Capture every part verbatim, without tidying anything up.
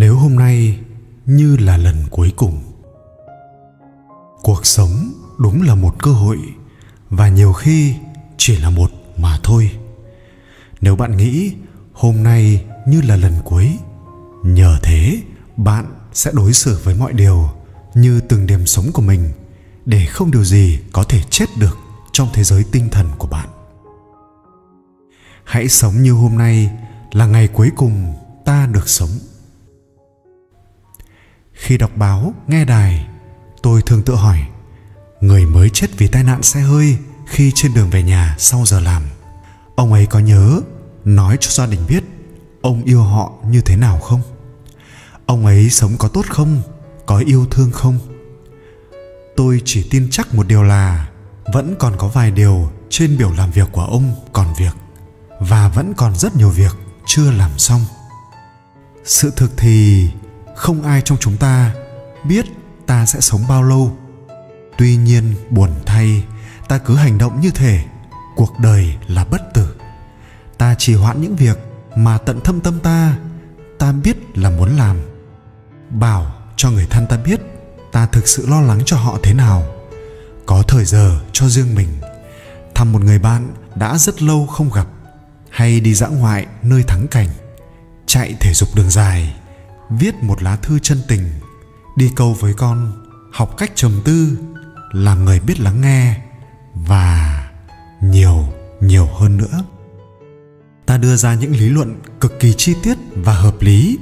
Nếu hôm nay như là lần cuối cùng. Cuộc sống đúng là một cơ hội, và nhiều khi chỉ là một mà thôi. Nếu bạn nghĩ hôm nay như là lần cuối, nhờ thế bạn sẽ đối xử với mọi điều như từng điểm sống của mình, để không điều gì có thể chết được trong thế giới tinh thần của bạn. Hãy sống như hôm nay là ngày cuối cùng ta được sống. Khi đọc báo, nghe đài, tôi thường tự hỏi, người mới chết vì tai nạn xe hơi khi trên đường về nhà sau giờ làm, ông ấy có nhớ nói cho gia đình biết ông yêu họ như thế nào không? Ông ấy sống có tốt không? Có yêu thương không? Tôi chỉ tin chắc một điều là vẫn còn có vài điều trên biểu làm việc của ông còn việc, và vẫn còn rất nhiều việc chưa làm xong. Sự thực thì không ai trong chúng ta biết ta sẽ sống bao lâu. Tuy nhiên, buồn thay, ta cứ hành động như thể cuộc đời là bất tử. Ta trì hoãn những việc mà tận thâm tâm ta ta biết là muốn làm. Bảo cho người thân ta biết ta thực sự lo lắng cho họ thế nào. Có thời giờ cho riêng mình, thăm một người bạn đã rất lâu không gặp, hay đi dã ngoại nơi thắng cảnh, chạy thể dục đường dài, viết một lá thư chân tình, đi câu với con, học cách trầm tư, làm người biết lắng nghe, và nhiều, nhiều hơn nữa. Ta đưa ra những lý luận cực kỳ chi tiết và hợp lý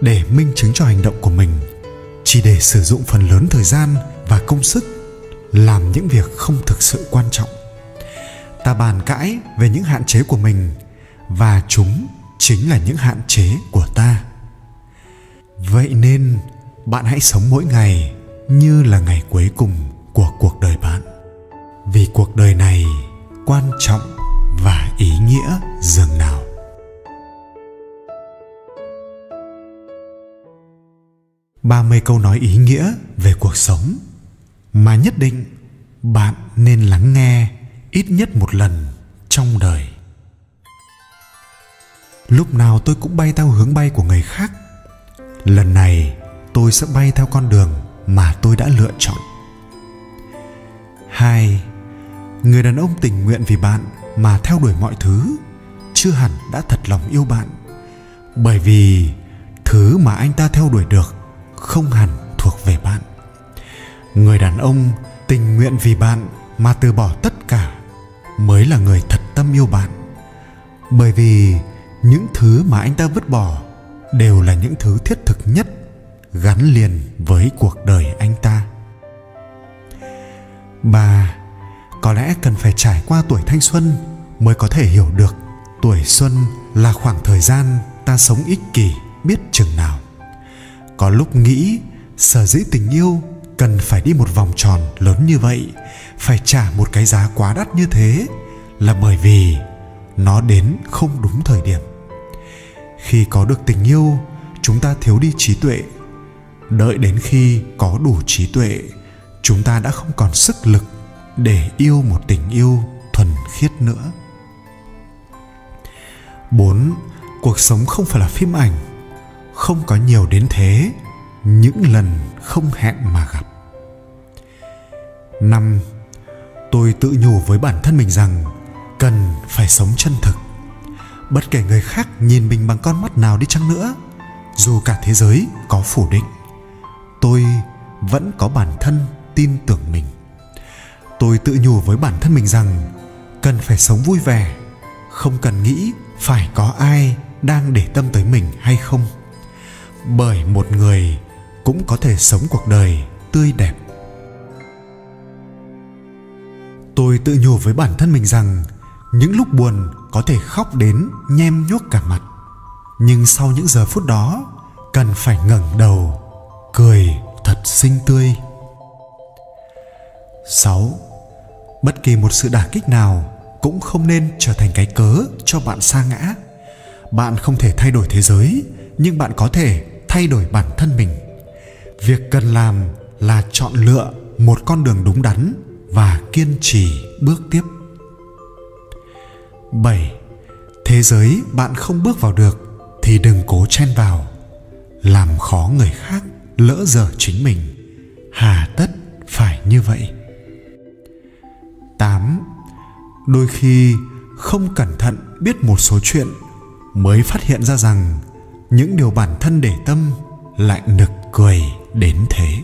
để minh chứng cho hành động của mình, chỉ để sử dụng phần lớn thời gian và công sức làm những việc không thực sự quan trọng. Ta bàn cãi về những hạn chế của mình, và chúng chính là những hạn chế của ta. Vậy nên, bạn hãy sống mỗi ngày như là ngày cuối cùng của cuộc đời bạn, vì cuộc đời này quan trọng và ý nghĩa dường nào. ba mươi câu nói ý nghĩa về cuộc sống mà nhất định bạn nên lắng nghe ít nhất một lần trong đời. Lúc nào tôi cũng bay theo hướng bay của người khác. Lần này tôi sẽ bay theo con đường mà tôi đã lựa chọn. Hai, người đàn ông tình nguyện vì bạn mà theo đuổi mọi thứ, chưa hẳn đã thật lòng yêu bạn, bởi vì thứ mà anh ta theo đuổi được không hẳn thuộc về bạn. Người đàn ông tình nguyện vì bạn mà từ bỏ tất cả mới là người thật tâm yêu bạn, bởi vì những thứ mà anh ta vứt bỏ đều là những thứ thiết thực nhất, gắn liền với cuộc đời anh ta. Ba, có lẽ cần phải trải qua tuổi thanh xuân mới có thể hiểu được tuổi xuân là khoảng thời gian ta sống ích kỷ biết chừng nào. Có lúc nghĩ sở dĩ tình yêu cần phải đi một vòng tròn lớn như vậy, phải trả một cái giá quá đắt như thế, là bởi vì nó đến không đúng thời điểm. Khi có được tình yêu, chúng ta thiếu đi trí tuệ. Đợi đến khi có đủ trí tuệ, chúng ta đã không còn sức lực để yêu một tình yêu thuần khiết nữa. Bốn, cuộc sống không phải là phim ảnh. Không có nhiều đến thế những lần không hẹn mà gặp. Năm, tôi tự nhủ với bản thân mình rằng cần phải sống chân thực. Bất kể người khác nhìn mình bằng con mắt nào đi chăng nữa, dù cả thế giới có phủ định, tôi vẫn có bản thân tin tưởng mình. Tôi tự nhủ với bản thân mình rằng cần phải sống vui vẻ, không cần nghĩ phải có ai đang để tâm tới mình hay không. Bởi một người cũng có thể sống cuộc đời tươi đẹp. Tôi tự nhủ với bản thân mình rằng những lúc buồn có thể khóc đến nhem nhuốc cả mặt, nhưng sau những giờ phút đó cần phải ngẩng đầu cười thật xinh tươi. Sáu, bất kỳ một sự đả kích nào cũng không nên trở thành cái cớ cho bạn sa ngã. Bạn không thể thay đổi thế giới, nhưng bạn có thể thay đổi bản thân mình. Việc cần làm là chọn lựa một con đường đúng đắn và kiên trì bước tiếp. Bảy, thế giới bạn không bước vào được thì đừng cố chen vào. làm khó người khác, lỡ dở chính mình, hà tất phải như vậy. tám. Đôi khi không cẩn thận biết một số chuyện mới phát hiện ra rằng những điều bản thân để tâm lại nực cười đến thế.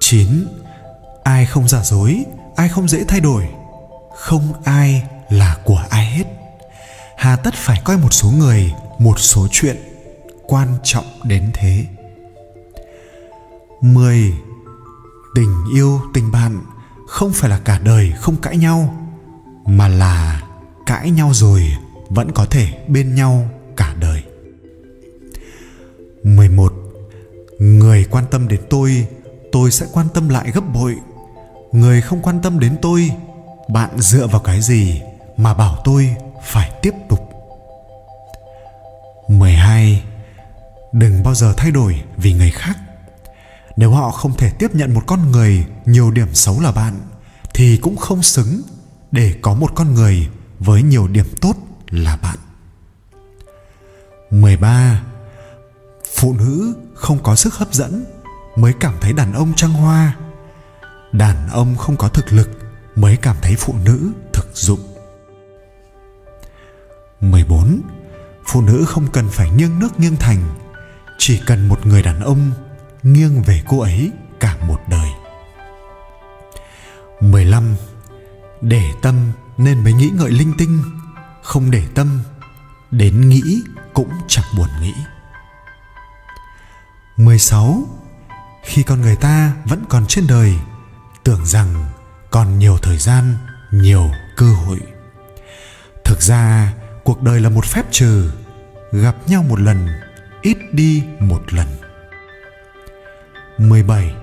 chín. Ai không giả dối, ai không dễ thay đổi, không ai là của ai hết. Hà tất phải coi một số người, một số chuyện quan trọng đến thế. mười. Tình yêu, tình bạn không phải là cả đời không cãi nhau, mà là cãi nhau rồi vẫn có thể bên nhau cả đời. mười một. Người quan tâm đến tôi, tôi sẽ quan tâm lại gấp bội. Người không quan tâm đến tôi, bạn dựa vào cái gì mà bảo tôi phải tiếp tục? mười hai. Đừng bao giờ thay đổi vì người khác. Nếu họ không thể tiếp nhận một con người nhiều điểm xấu là bạn, thì cũng không xứng để có một con người với nhiều điểm tốt là bạn. mười ba. Phụ nữ không có sức hấp dẫn mới cảm thấy đàn ông trăng hoa. Đàn ông không có thực lực mới cảm thấy phụ nữ thực dụng. mười bốn. Phụ nữ không cần phải nghiêng nước nghiêng thành, chỉ cần một người đàn ông nghiêng về cô ấy cả một đời. mười lăm. Để tâm nên mới nghĩ ngợi linh tinh, không để tâm đến nghĩ cũng chẳng buồn nghĩ. mười sáu. Khi con người ta vẫn còn trên đời, tưởng rằng còn nhiều thời gian, nhiều cơ hội. Thực ra cuộc đời là một phép trừ, gặp nhau một lần, ít đi một lần. mười bảy.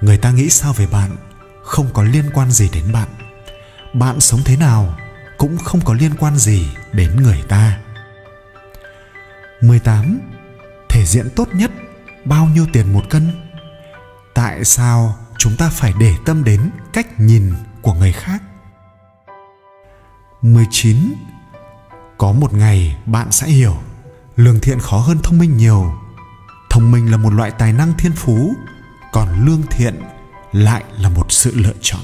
Người ta nghĩ sao về bạn không có liên quan gì đến bạn. Bạn sống thế nào cũng không có liên quan gì đến người ta. mười tám. Thể diện tốt nhất bao nhiêu tiền một cân? Tại sao chúng ta phải để tâm đến cách nhìn của người khác? mười chín. Có một ngày bạn sẽ hiểu, lương thiện khó hơn thông minh nhiều. Thông minh là một loại tài năng thiên phú, còn lương thiện lại là một sự lựa chọn.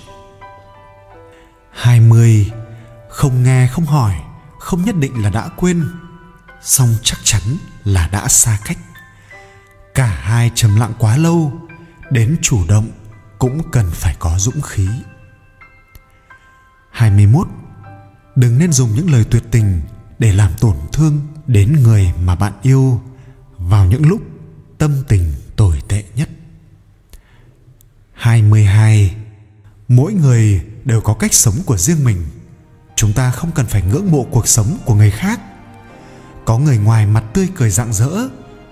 hai mươi. Không nghe không hỏi, không nhất định là đã quên, song chắc chắn là đã xa cách. Cả hai trầm lặng quá lâu, đến chủ động cũng cần phải có dũng khí. hai mươi mốt. Đừng nên dùng những lời tuyệt tình để làm tổn thương đến người mà bạn yêu vào những lúc tâm tình tồi tệ nhất. hai mươi hai. Mỗi người đều có cách sống của riêng mình. Chúng ta không cần phải ngưỡng mộ cuộc sống của người khác. Có người ngoài mặt tươi cười rạng rỡ,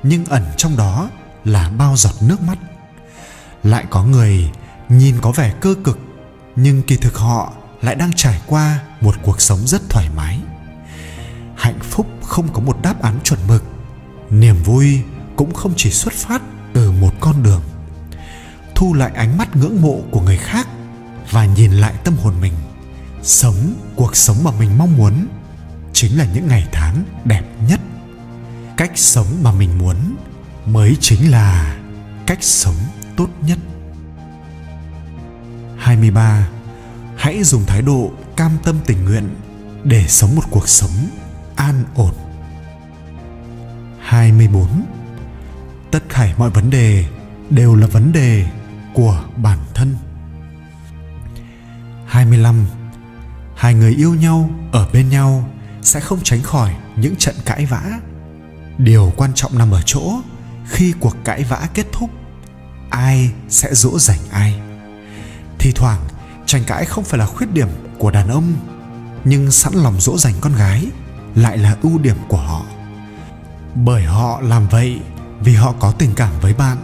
nhưng ẩn trong đó là bao giọt nước mắt. Lại có người nhìn có vẻ cơ cực, nhưng kỳ thực họ lại đang trải qua một cuộc sống rất thoải mái. Hạnh phúc không có một đáp án chuẩn mực. Niềm vui cũng không chỉ xuất phát từ một con đường. Thu lại ánh mắt ngưỡng mộ của người khác và nhìn lại tâm hồn mình. Sống cuộc sống mà mình mong muốn chính là những ngày tháng đẹp nhất. Cách sống mà mình muốn mới chính là cách sống tốt nhất. hai mươi ba. Hãy dùng thái độ cam tâm tình nguyện để sống một cuộc sống an ổn. hai mươi bốn. Tất thảy mọi vấn đề đều là vấn đề của bản thân. hai mươi lăm. Hai người yêu nhau, ở bên nhau sẽ không tránh khỏi những trận cãi vã. Điều quan trọng nằm ở chỗ khi cuộc cãi vã kết thúc, ai sẽ dỗ dành ai. Thì thoảng tranh cãi không phải là khuyết điểm của đàn ông, nhưng sẵn lòng dỗ dành con gái lại là ưu điểm của họ. Bởi họ làm vậy vì họ có tình cảm với bạn.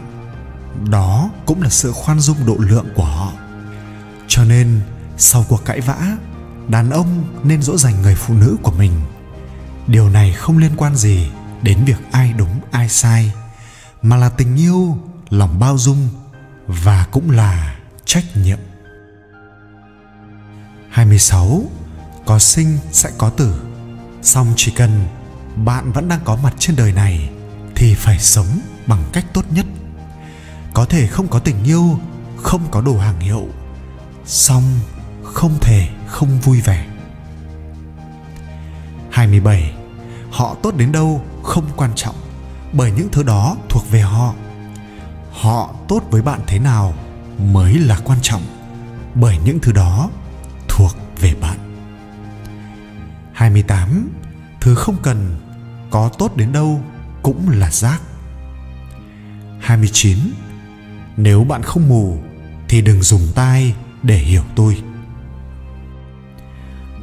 Đó cũng là sự khoan dung độ lượng của họ. Cho nên sau cuộc cãi vã, đàn ông nên dỗ dành người phụ nữ của mình. Điều này không liên quan gì đến việc ai đúng ai sai, mà là tình yêu, lòng bao dung và cũng là trách nhiệm. hai mươi sáu. Có sinh sẽ có tử, song chỉ cần bạn vẫn đang có mặt trên đời này thì phải sống bằng cách tốt nhất. Có thể không có tình yêu, không có đồ hàng hiệu, song không thể không vui vẻ. hai mươi bảy. Họ tốt đến đâu không quan trọng, bởi những thứ đó thuộc về họ. Họ tốt với bạn thế nào mới là quan trọng, bởi những thứ đó thuộc về bạn. hai mươi tám. Thứ không cần, có tốt đến đâu cũng là rác. hai mươi chín. Nếu bạn không mù thì đừng dùng tai để hiểu tôi.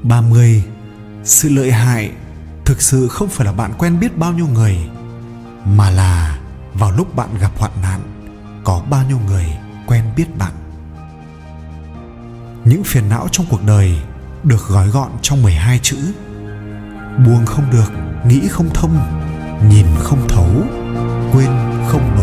ba mươi. Sự lợi hại thực sự không phải là bạn quen biết bao nhiêu người, mà là vào lúc bạn gặp hoạn nạn, có bao nhiêu người quen biết bạn. Những phiền não trong cuộc đời được gói gọn trong mười hai chữ: buông không được, nghĩ không thông, nhìn không thấu, quên không nổi.